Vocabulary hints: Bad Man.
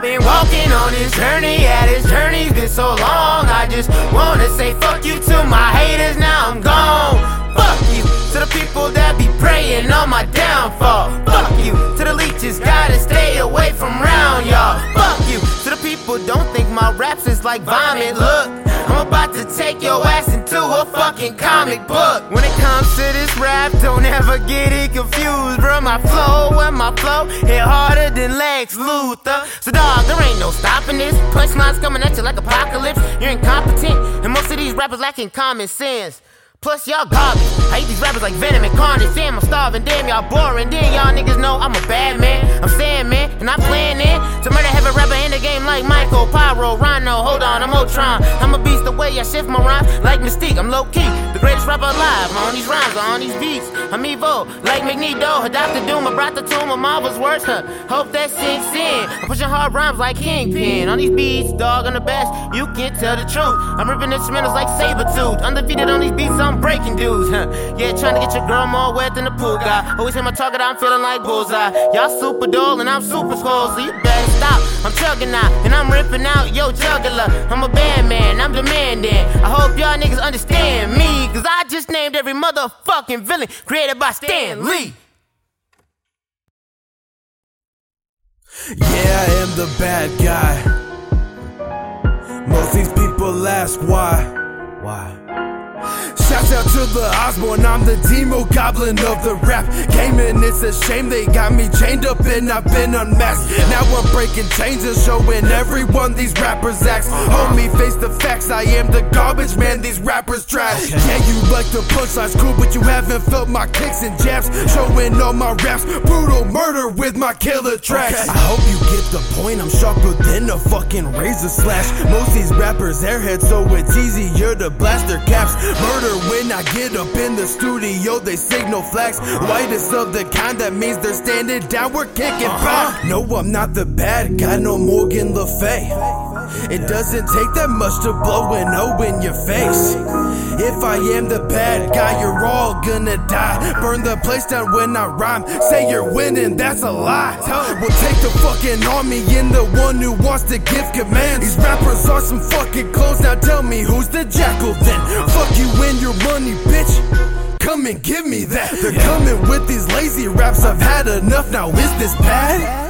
I've been walking on this journey, yeah, this journey's been so long. I just wanna say fuck you to my haters, now I'm gone. Fuck you to the people that be praying on my downfall. Fuck you to the leeches, gotta stay away from round y'all. Fuck you to the people don't think my raps is like vomit. Look, I'm about to take your ass into a fucking comic book. When it comes to this rap, don't ever get it confused, bro. My flow hit harder than Lex Luthor. So dog, there ain't no stopping this. Punchlines coming at you like apocalypse. You're incompetent, and most of these rappers lacking common sense. Plus y'all garbage. I hate these rappers like Venom and Carnage. Damn, I'm starving, damn, y'all boring. Then y'all niggas know I'm a bad man. I'm Sandman, and I'm planning to murder every rapper in the game like Michael, Pyro, Rhino. Hold on, I'm Ultron. I'm a beast the way I shift my rhymes like Mystique. I'm low-key, the greatest rapper alive. I'm on these rhymes, I'm on these beats. I'm evil, like Magneto. Dr. Doom, I brought the tomb of Marvel's worst. Hope that sinks in. I'm pushing hard rhymes like Kingpin. On these beats, dog, I'm the best. You can't tell the truth. I'm ripping instrumentals like Sabretooth. Undefeated on these beats, I'm breaking dudes, huh? Yeah, trying to get your girl more wet than a pool guy. Always hit my target, I'm feeling like bullseye. Y'all super dull and I'm super swole, so you better stop. I'm chugging out and I'm ripping out yo juggler. I'm a bad man, I'm demanding. I hope y'all niggas understand me, cause I just named every motherfucking villain created by Stan Lee. Yeah, I am the bad guy. Most these people ask why. Why? Shouts out to the Osborne, I'm the demo goblin of the rap game, and it's a shame they got me chained up and I've been unmasked. Now I'm breaking chains and showing everyone these rappers acts. Homie, face the facts, I am the garbage man, these rappers trash. Yeah, you like the punchlines, cool, but you haven't felt my kicks and jabs. Showing all my raps, brutal murder with my killer tracks. I hope you get the point, I'm sharper than a fucking razor slash. Most these rappers airheads, so it's easier to blast their caps. Murder when I get up in the studio, they signal flags. Lightest of the kind, that means they're standing down, we're kicking back. No, I'm not the bad guy, no Morgan Le Fay. It doesn't take that much to blow an O in your face. If I am the bad guy, you're all gonna die. Burn the place down when I rhyme. Say you're winning, that's a lie. We'll take the fucking army and the one who wants to give commands. These rappers are some fucking clones, now tell me who's the jackal then. Fuck you and your money, bitch. Come and give me that. They're coming with these lazy raps, I've had enough, now is this bad?